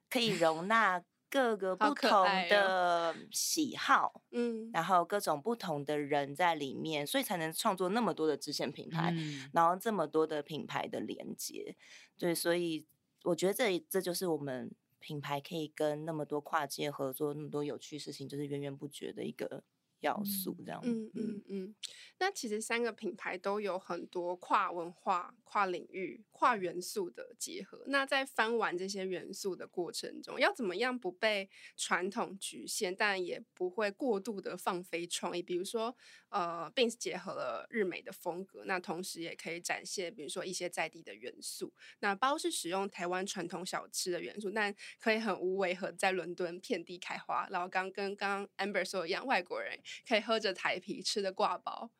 可以容纳各个不同的喜好，嗯、哦，然后各种不同的人在里面，嗯、所以才能创作那么多的支线品牌，嗯、然后这么多的品牌的连接，对，所以我觉得这这就是我们品牌可以跟那么多跨界合作，那么多有趣事情，就是源源不绝的一个要素，这样。嗯嗯嗯。那其实三个品牌都有很多跨文化、跨领域、跨元素的结合。那在翻完这些元素的过程中，要怎么样不被传统局限，但也不会过度的放飞创意？比如说，呃 ，B E A M S 结合了日美的风格，那同时也可以展现，比如说一些在地的元素。那B A O是使用台湾传统小吃的元素，但可以很无违和在伦敦遍地开花。然后刚跟刚刚 Amber 说一样，外国人可以喝着台啤，吃着挂包，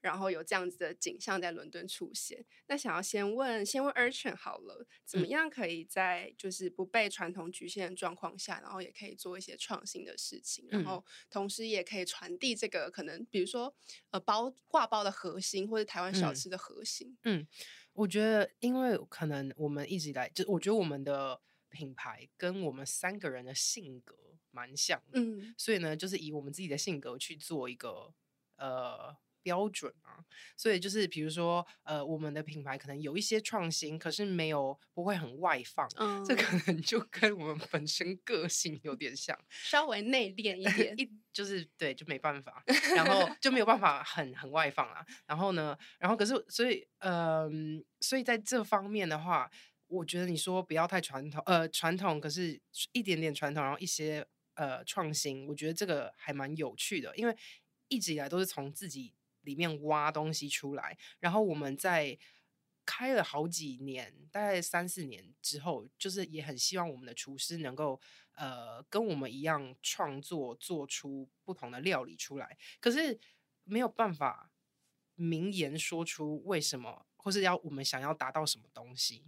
然后有这样子的景象在伦敦出现。那想要先问先问尔宬好了，怎么样可以在就是不被传统局限的状况下，然后也可以做一些创新的事情，然后同时也可以传递这个可能，比如说呃包挂包的核心，或者台湾小吃的核心。嗯，嗯，我觉得因为可能我们一直以来，就我觉得我们的品牌跟我们三个人的性格蛮像的，嗯，所以呢，就是以我们自己的性格去做一个呃标准啊，所以就是比如说呃，我们的品牌可能有一些创新，可是没有不会很外放，嗯，这可能就跟我们本身个性有点像，稍微内敛一点，一就是对，就没办法，然后就没有办法很很外放啦。然后呢，然后可是所以嗯、呃，所以在这方面的话，我觉得你说不要太传统，呃，传统可是一点点传统，然后一些呃创新，我觉得这个还蛮有趣的，因为一直以来都是从自己里面挖东西出来，然后我们在开了好几年，大概三四年之后，就是也很希望我们的厨师能够呃跟我们一样创作，做出不同的料理出来，可是没有办法明言说出为什么，或是要我们想要达到什么东西。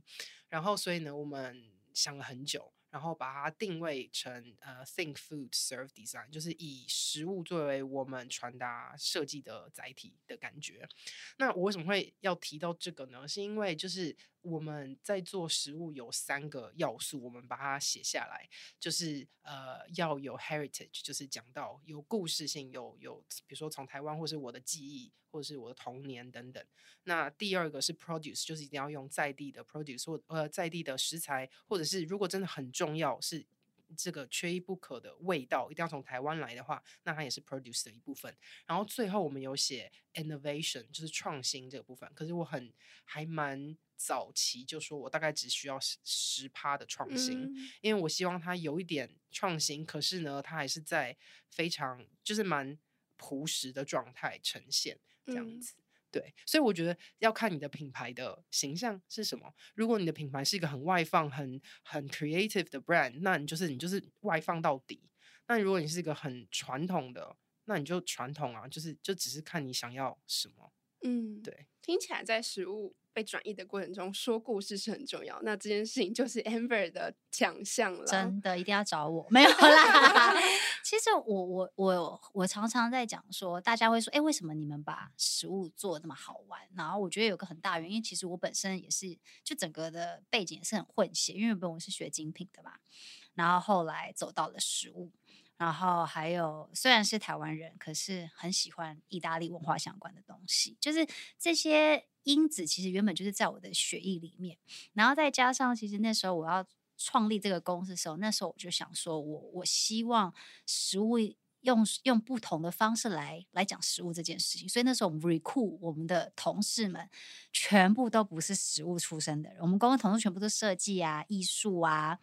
然后所以呢，我们想了很久，然后把它定位成呃 Think Food Serve Design， 就是以食物作为我们传达设计的载体的感觉。那我为什么会要提到这个呢？是因为就是我们在做食物有三个要素，我们把它写下来，就是呃要有 heritage， 就是讲到有故事性，有有比如说从台湾，或是我的记忆，或者是我的童年等等。那第二个是 produce， 就是一定要用在地的 produce， 或呃在地的食材，或者是如果真的很重要，是这个缺一不可的味道，一定要从台湾来的话，那它也是 produce 的一部分。然后最后我们有写 innovation， 就是创新这个部分。可是我很还蛮早期就说我大概只需要 百分之十 的创新，嗯，因为我希望它有一点创新，可是呢，它还是在非常就是蛮朴实的状态呈现这样子，嗯，对，所以我觉得要看你的品牌的形象是什么。如果你的品牌是一个很外放、很很 creative 的 brand， 那你就是你就是外放到底。那如果你是一个很传统的，那你就传统啊，就是就只是看你想要什么。嗯，对。听起来在食物被转译的过程中说故事是很重要，那这件事情就是 Amber 的强项了，真的一定要找我，没有啦其实我我我我常常在讲说，大家会说哎、欸，为什么你们把食物做得那么好玩，然后我觉得有个很大原因，其实我本身也是就整个的背景也是很混血，因为本我是学精品的嘛，然后后来走到了食物，然后还有虽然是台湾人，可是很喜欢意大利文化相关的东西，就是这些因子其实原本就是在我的血液里面，然后再加上其实那时候我要创立这个公司的时候，那时候我就想说我我希望食物用用不同的方式来来讲食物这件事情，所以那时候我们 recruit 我们的同事们全部都不是食物出身的人，我们公司同事全部都是设计啊、艺术啊，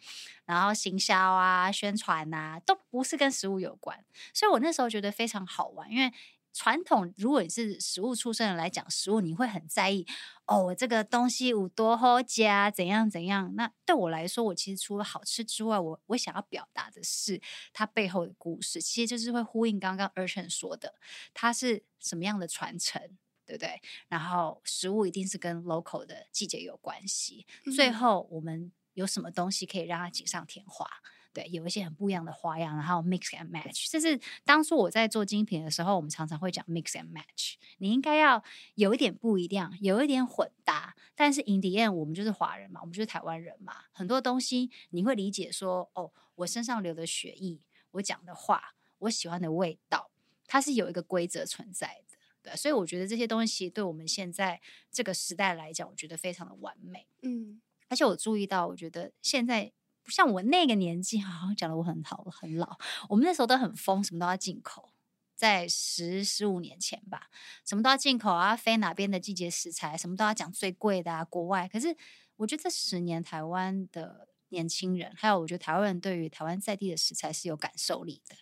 然后行销啊、宣传啊，都不是跟食物有关，所以我那时候觉得非常好玩，因为传统如果你是食物出身的来讲食物，你会很在意哦，这个东西有多好吃怎样怎样，那对我来说我其实除了好吃之外，我我想要表达的是它背后的故事，其实就是会呼应刚刚尔宬说的，它是什么样的传承，对不对？然后食物一定是跟 local 的季节有关系、嗯、最后我们有什么东西可以让它锦上添花，对，有一些很不一样的花样，然后 mix and match， 这是当初我在做精品的时候我们常常会讲 mix and match， 你应该要有一点不一样，有一点混搭，但是 in the end 我们就是华人嘛，我们就是台湾人嘛，很多东西你会理解说哦，我身上流的血液，我讲的话，我喜欢的味道，它是有一个规则存在的，对，所以我觉得这些东西对我们现在这个时代来讲我觉得非常的完美，嗯，而且我注意到我觉得现在不像我那个年纪，好像讲的我很好很老，我们那时候都很疯，什么都要进口，在十十五年前吧，什么都要进口啊，非哪边的季节食材，什么都要讲最贵的啊，国外。可是我觉得这十年台湾的年轻人，还有我觉得台湾人对于台湾在地的食材是有感受力的，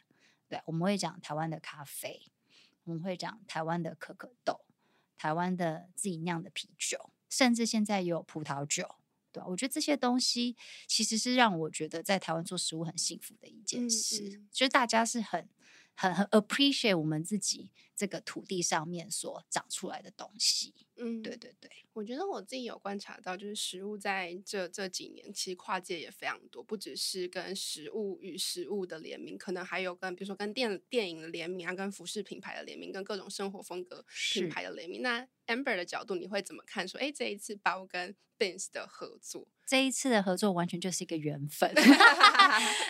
对，我们会讲台湾的咖啡，我们会讲台湾的可可豆，台湾的自己酿的啤酒，甚至现在也有葡萄酒。对、啊，我觉得这些东西其实是让我觉得在台湾做食物很幸福的一件事，嗯嗯、就是大家是很很很 appreciate 我们自己这个土地上面所长出来的东西。嗯，对对对，我觉得我自己有观察到，就是食物在这这几年其实跨界也非常多，不只是跟食物与食物的联名，可能还有跟比如说跟电电影的联名啊，跟服饰品牌的联名，跟各种生活风格品牌的联名。那 Amber 的角度，你会怎么看说？说哎，这一次B A O跟 B E A M S 的合作，这一次的合作完全就是一个缘分。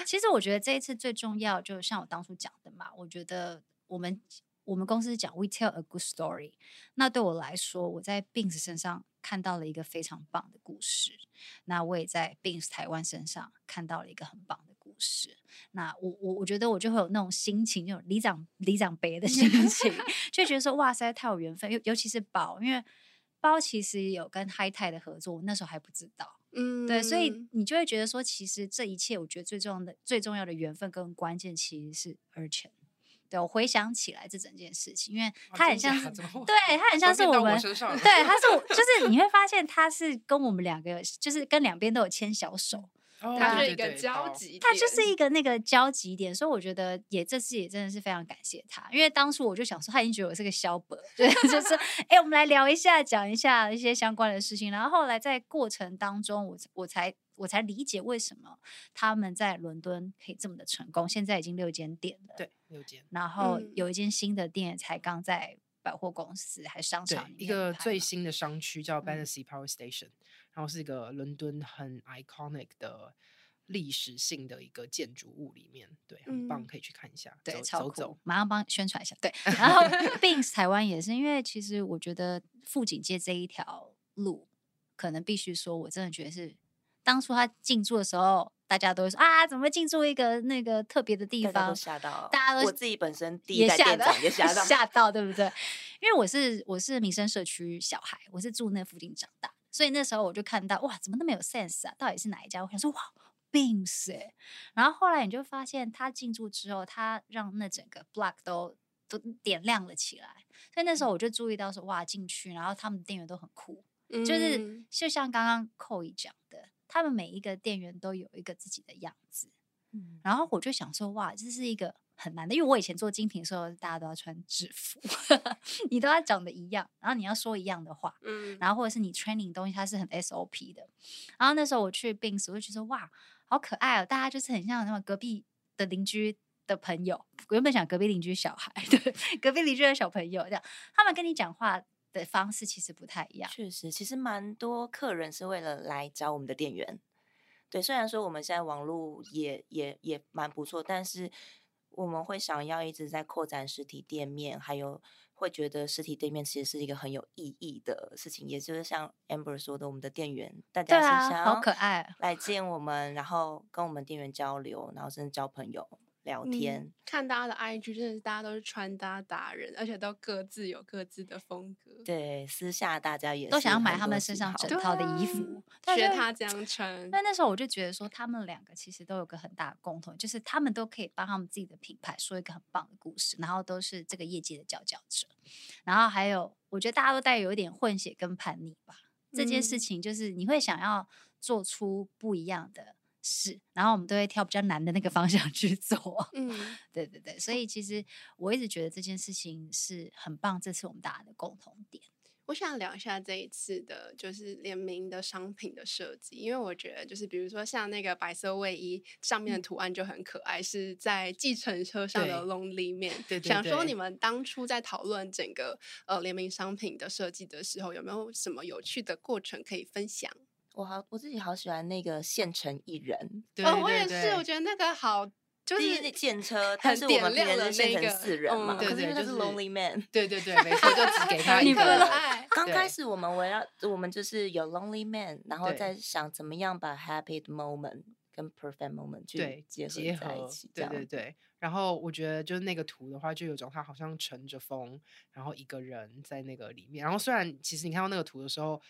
其实我觉得这一次最重要，就像我当初讲的嘛，我觉得我们。我们公司讲 We tell a good story， 那对我来说我在 B E A M S 身上看到了一个非常棒的故事，那我也在 B E A M S 台湾身上看到了一个很棒的故事，那我我我觉得我就会有那种心情，那种里长里长杯的心情就觉得说哇塞太有缘分，尤其是B A O，因为B A O其实有跟 Hightide 的合作，我那时候还不知道，嗯，对，所以你就会觉得说其实这一切我觉得最重要的最重要的缘分跟关键其实是尔宬，对，我回想起来这整件事情，因为他很像是、啊、对，他很像是我们我对他是就是你会发现他是跟我们两个就是跟两边都有牵小手，他、哦、是一个交集点，他就是一个那个交集点，所以我觉得也这次也真的是非常感谢他，因为当初我就想说他已经觉得我是个小伯，对，就是哎、欸，我们来聊一下讲一下一些相关的事情，然后后来在过程当中我我才我才理解为什么他们在伦敦可以这么的成功，现在已经六间店了，对，六间，然后有一间新的店才刚在百货公司还商场里面，一个最新的商区叫 Battersea Power Station、嗯、然后是一个伦敦很 iconic 的历史性的一个建筑物里面，对，很棒、嗯、可以去看一下，对，走超酷走走，马上帮宣传一下，对然后 B E A M S 台湾也是，因为其实我觉得富锦街这一条路可能必须说我真的觉得是当初他进驻的时候大家都会说啊怎么进驻一个那个特别的地方，大家都吓到，大家都我自己本身第一代店长也吓到吓到对不对，因为我是我是民生社区小孩，我是住那附近长大，所以那时候我就看到哇怎么那么有 sense 啊，到底是哪一家，我想说哇 B E A M S 耶、欸、然后后来你就发现他进驻之后他让那整个 block 都都点亮了起来，所以那时候我就注意到说哇进去然后他们的店员都很酷、嗯、就是就像刚刚 Koui 讲的，他们每一个店员都有一个自己的样子、嗯、然后我就想说哇这是一个很难的，因为我以前做精品的时候，大家都要穿制服，你都要长得一样，然后你要说一样的话，嗯，然后或者是你 training 东西它是很 S O P 的。然后那时候我去 B E A M S， 我就觉得哇，好可爱哦，大家就是很像那种隔壁的邻居的朋友，我原本想隔壁邻居小孩，对，隔壁邻居的小朋友这样，他们跟你讲话的方式其实不太一样。确实，其实蛮多客人是为了来找我们的店员。对，虽然说我们现在网络也也也蛮不错，但是我们会想要一直在扩展实体店面，还有会觉得实体店面其实是一个很有意义的事情，也就是像 Amber 说的，我们的店员大家是想要来见我们，然后跟我们店员交流，然后甚至交朋友聊天、嗯、看大家的 I G 真的是大家都是穿搭达人，而且都各自有各自的风格，对，私下大家也是都想要买他们身上整套的衣服、啊、学他这样穿。但那时候我就觉得说他们两个其实都有个很大的共同，就是他们都可以帮他们自己的品牌说一个很棒的故事，然后都是这个业界的佼佼者，然后还有我觉得大家都带有一点混血跟叛逆吧、嗯、这件事情就是你会想要做出不一样的是，然后我们都会挑比较难的那个方向去做，嗯，对对对，所以其实我一直觉得这件事情是很棒，这次我们大家的共同点。我想聊一下这一次的就是联名的商品的设计，因为我觉得就是比如说像那个白色卫衣上面的图案就很可爱、嗯、是在计程车上的 Lonely Man， 对对对对，想说你们当初在讨论整个呃联名商品的设计的时候，有没有什么有趣的过程可以分享？我好，我自己好喜欢那个现成一人，对对对对、哦、我也是，我觉得那个好，就是建车，但是我们别人是现成四人嘛，嗯、对对对，可是因为他是 Lonely Man， 对对对，没错，就只给他一个。刚开始我们围绕，我们就是有 Lonely Man， 然后再想怎么样把 Happy Moment 跟 Perfect Moment 去结合在一起，对对对。然后我觉得就是那个图的话，就有种他好像乘着风，然后一个人在那个里面。然后虽然其实你看到那个图的时候，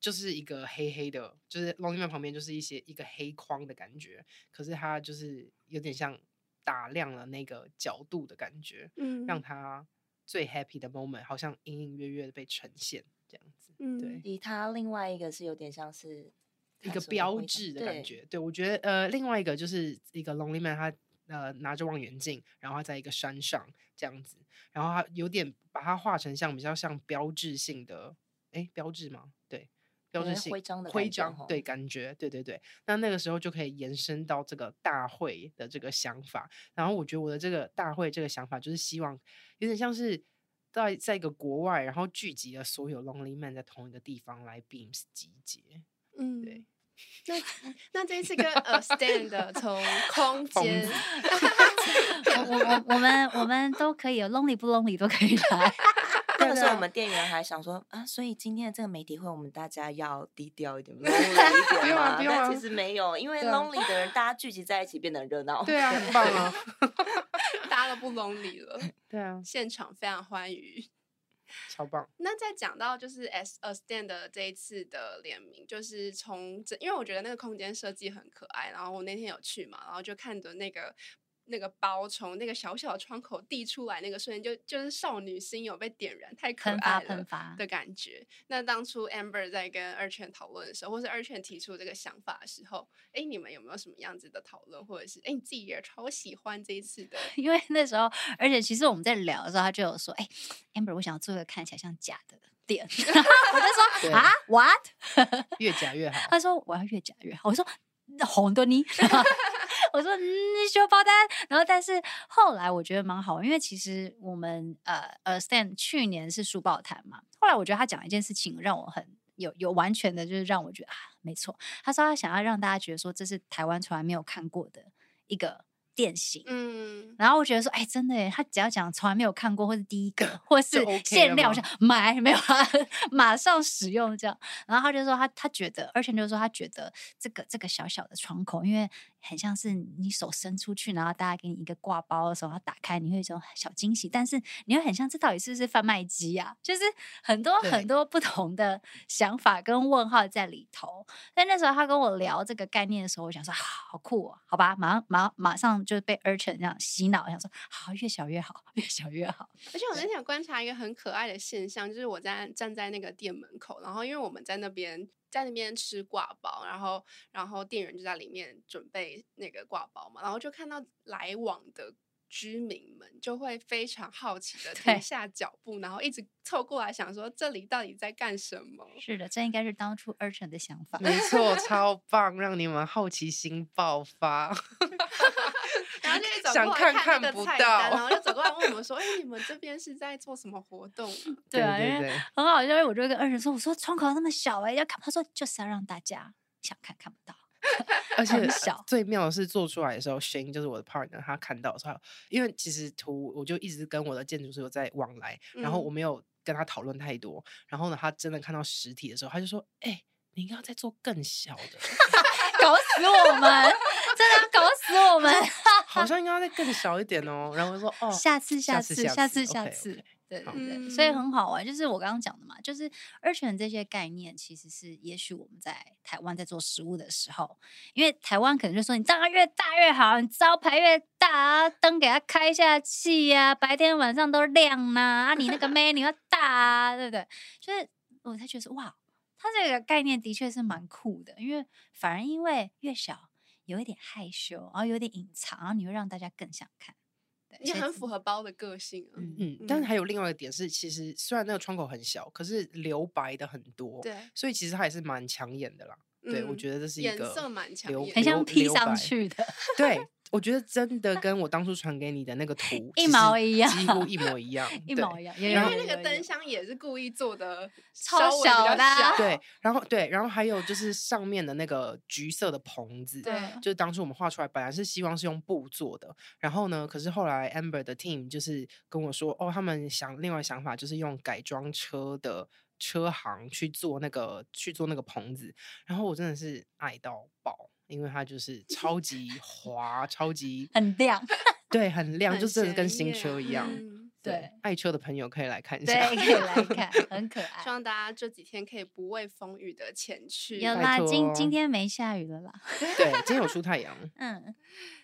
就是一个黑黑的，就是 Lonely Man 旁边就是一些一个黑框的感觉，可是它就是有点像打亮了那个角度的感觉，嗯，让它最 happy 的 moment 好像隐隐约约的被呈现这样子，嗯，对。以它另外一个是有点像是一个标志的感觉，对，对我觉得呃，另外一个就是一个 Lonely Man 他呃拿着望远镜，然后他在一个山上这样子，然后他有点把它画成像比较像标志性的，哎，标志吗？对。都是徽章的徽章，对，感觉，对对对。那那个时候就可以延伸到这个大会的这个想法。然后我觉得我的这个大会这个想法，就是希望有点像是在在一个国外，然后聚集了所有 Lonely Man 在同一个地方来 Beams 集结。嗯，对。那那这一次跟 A STAND 的从空间，我我我们我们都可以 ，Lonely 不 Lonely 都可以来。那时候我们店员还想说啊，所以今天的这个媒体会，我们大家要低调一点 ，lonely 一点嘛。但其实没有，因为 lonely 的人，大家聚集在一起变得很热闹。对啊，很棒啊，大家都不 lonely 了。对啊，现场非常欢愉，超棒。那再讲到就是 A STAND 的这一次的联名，就是从因为我觉得那个空间设计很可爱，然后我那天有去嘛，然后就看着那个。那个包从那个小小的窗口递出来那个瞬间就就是少女心有被点燃，太可爱了的感觉。那当初 Amber 在跟二泉讨论的时候，或是二泉提出这个想法的时候，哎，你们有没有什么样子的讨论，或者是哎你自己也超喜欢这一次的？因为那时候，而且其实我们在聊的时候，他就有说，哎 ，Amber， 我想做一个看起来像假的。点，我就说啊 ，what？ 越假越好。他说我要越假越好。我说红的你。我说嗯，修包单。然后但是后来我觉得蛮好，因为其实我们呃呃 ，Stan 去年是书报谈嘛，后来我觉得他讲一件事情让我很有有完全的，就是让我觉得啊，没错，他说他想要让大家觉得说这是台湾从来没有看过的一个店型，嗯，然后我觉得说，哎，真的耶，他只要讲从来没有看过，或是第一个，或是限量，我想买，没有啊，马上使用这样。然后他就说他他觉得，而且就是说他觉得这个这个小小的窗口，因为很像是你手伸出去，然后大家给你一个挂包的时候，他打开，你会有一种小惊喜，但是你会很像这到底是不是贩卖机啊？就是很多很多不同的想法跟问号在里头。但那时候他跟我聊这个概念的时候，我想说、啊、好酷哦，好吧，马上马上马上。就是被 urchin 这样洗脑，想说好越小越好，越小越好。而且我那天观察一个很可爱的现象，就是我在站在那个店门口，然后因为我们在那边在那边吃挂包，然后然后店员就在里面准备那个挂包嘛，然后就看到来往的居民们就会非常好奇的停下脚步，然后一直凑过来想说这里到底在干什么。是的，这应该是当初尔宬的想法。没错，超棒，让你们好奇心爆发。然后就走过来看那个菜单，然后就走过来问我们说：“哎，你们这边是在做什么活动啊？”对啊，因为很好笑，我就跟尔宬说：“我说窗口那么小哎、欸，要看。”他说：“就是要让大家想看看不到。”而且最妙的是做出来的时候 Shane 就是我的 partner， 他看到的时候，因为其实图我就一直跟我的建筑师有在往来，嗯、然后我没有跟他讨论太多，然后呢，他真的看到实体的时候，他就说：“哎、欸，你应该要再做更小的。”搞死我们！真的要搞死我们！好像应该再更小一点哦。然后我说：“哦，下次，下次，下次，下次。”对对对，嗯、所以很好玩。就是我刚刚讲的嘛，就是二选这些概念，其实是也许我们在台湾在做食物的时候，因为台湾可能就说你当然越大越好，你招牌越大啊，灯给它开下去啊，白天晚上都亮啊，啊你那个 menu 要大啊，对不对？就是我才觉得说哇，它这个概念的确是蛮酷的，因为反而因为越小有一点害羞，然后有点隐藏，然后你会让大家更想看。也很符合包的个性、啊、嗯嗯，但是还有另外一个点是，其实虽然那个窗口很小，可是留白的很多，对，所以其实它也是蛮抢眼的啦。嗯、对，我觉得这是一个颜色蛮抢眼，很像 P 上去的。对，我觉得真的跟我当初传给你的那个图一毛一样，几乎一模一样，一模一样。因为那个灯箱也是故意做的超小的、啊，对，然后对，然后还有就是上面的那个橘色的棚子，对，就是当初我们画出来本来是希望是用布做的，然后呢，可是后来 Amber 的 team 就是跟我说，哦，他们想另外想法就是用改装车的。车行去做那个去做那个棚子，然后我真的是爱到爆，因为它就是超级滑，超级很亮，对，很亮，就真的跟新车一样。嗯、对，对爱车的朋友可以来看一下，对，可以来看，很可爱。希望大家这几天可以不畏风雨的前去。有啦，今今天没下雨了啦。对，今天有出太阳。嗯。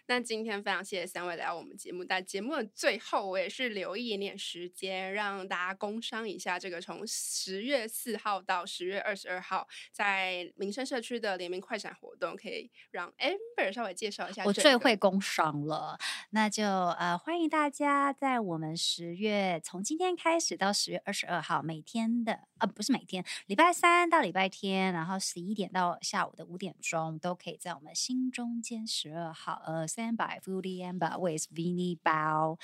那今天非常谢谢三位来到我们节目，在节目的最后我也是留一点点时间让大家工商一下这个从十月四号到十月二十二号在民生社区的联名快闪活动，可以让 Amber 稍微介绍一下、这个、我最会工商了，那就、呃、欢迎大家在我们十月从今天开始到十月二十二号每天的、呃、不是每天，礼拜三到礼拜天，然后十一点到下午的五点钟都可以在我们新中间十二号呃by Foodie Amber with Vinny B A O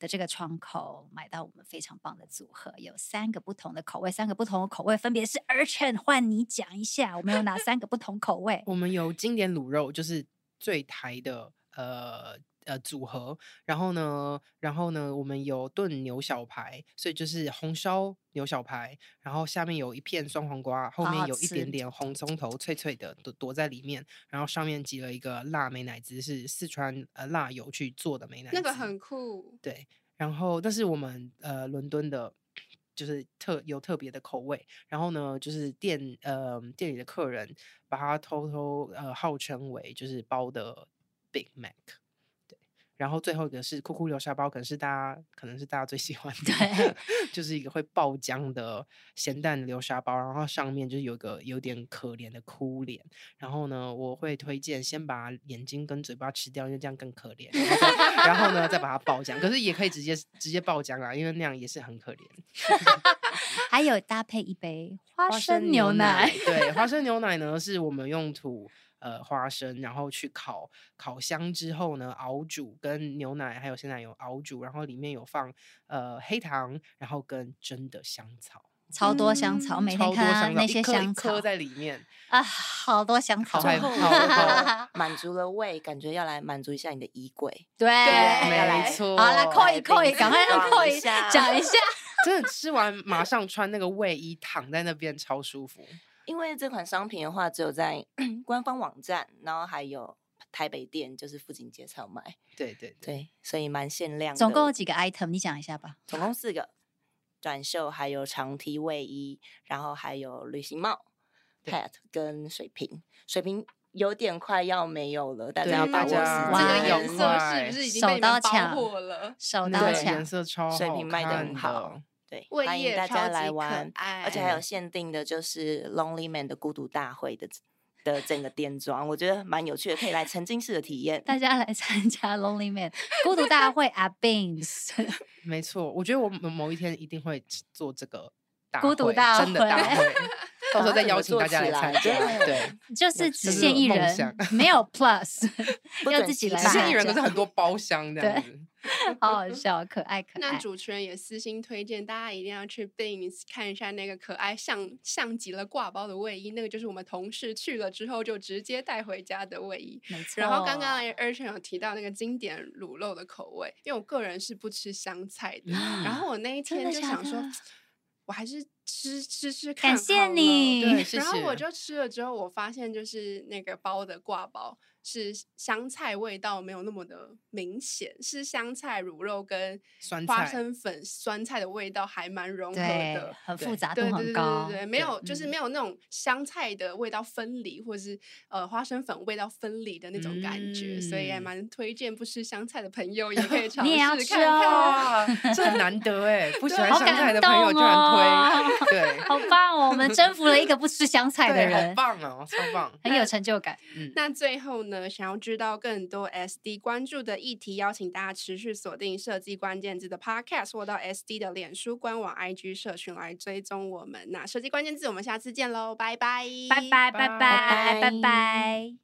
的这个窗口买到我们非常棒的组合，有三个不同的口味，三个不同的口味分别是尔宬，换你讲一下我们有哪三个不同口味。我们有经典卤肉，就是最台的呃呃组合，然后呢然后呢我们有炖牛小排，所以就是红烧牛小排，然后下面有一片酸黄瓜，后面有一点点红葱头，脆脆的躲在里面，然后上面挤了一个辣美乃滋，是四川、呃、辣油去做的美乃滋，那个很酷。对，然后但是我们呃伦敦的就是特有特别的口味，然后呢就是店呃店里的客人把它偷偷呃号称为就是包的 Big Mac。然后最后一个是酷酷流沙包，可能是大家可能是大家最喜欢的，就是一个会爆浆的咸蛋流沙包，然后上面就是有一个有点可怜的哭脸。然后呢，我会推荐先把眼睛跟嘴巴吃掉，因为这样更可怜。然后呢，再把它爆浆，可是也可以直接直接爆浆啦，因为那样也是很可怜。还有搭配一杯花生牛奶，花生牛奶对，花生牛奶呢是我们用土。呃，花生，然后去烤，烤香之后呢，熬煮，跟牛奶还有鲜奶油熬煮，然后里面有放呃黑糖，然后跟蒸的香草，超多香草，嗯、每天看那些香草，一颗一颗在里面啊，好多香草，最后满足了胃，感觉要来满足一下你的衣柜，对，对没错，好了，扣一扣一，赶快让扣一下，讲一下，真的吃完马上穿那个卫衣躺在那边超舒服。因为这款商品的话，只有在官方网站，然后还有台北店，就是富锦街才有卖。对对 对, 对，所以蛮限量的。总共有几个 item？ 你讲一下吧。总共四个，短袖，还有长 T 卫衣，然后还有旅行帽、hat 跟水瓶。水瓶有点快要没有了，大家要把握时间。这个颜色是不是已经被你们包获了？手刀抢，颜色超好看的，水瓶卖得很好。对，欢迎大家来玩，而且还有限定的，就是 Lonely Man 的孤独大会的的整个店装，我觉得蛮有趣的，可以来沉浸式的体验。大家来参加 Lonely Man 孤独大会 at BEAMS。 没错，我觉得我们某一天一定会做这个大会，孤独大会，真的大会。到时候再邀请大家来参加，啊、对，就是只限一人，没有 plus， 要自己来。只限一人，可是很多包厢这样子，好好笑，可爱可爱。那主持人也私心推荐大家一定要去 BEAMS 看一下那个可爱像像极了挂包的卫衣，那个就是我们同事去了之后就直接带回家的卫衣。没错。然后刚刚 尔宬 有提到那个经典卤肉的口味，因为我个人是不吃香菜的，嗯、然后我那一天就想说。我还是吃吃吃看好了，感谢你。对，然后我就吃了之后，我发现就是那个包的挂包是香菜味道没有那么的明显，是香菜、乳肉跟花生粉、酸菜的味道还蛮融合的，很复杂度很高。对对对对，没有就是没有那种香菜的味道分离，或是呃花生粉味道分离的那种感觉，嗯、所以还蛮推荐不吃香菜的朋友也可以尝试看看。这很难得哎，不喜欢香菜的朋友居然推，对，好棒哦！我们征服了一个不吃香菜的人，好棒哦，超棒，很有成就感。那最后呢？想要知道更多 S D 关注的议题，邀请大家持续锁定设计关键字的 Podcast 或到 S D 的脸书官网 I G 社群来追踪我们。那设计关键字我们下次见喽，拜拜拜拜拜拜拜拜。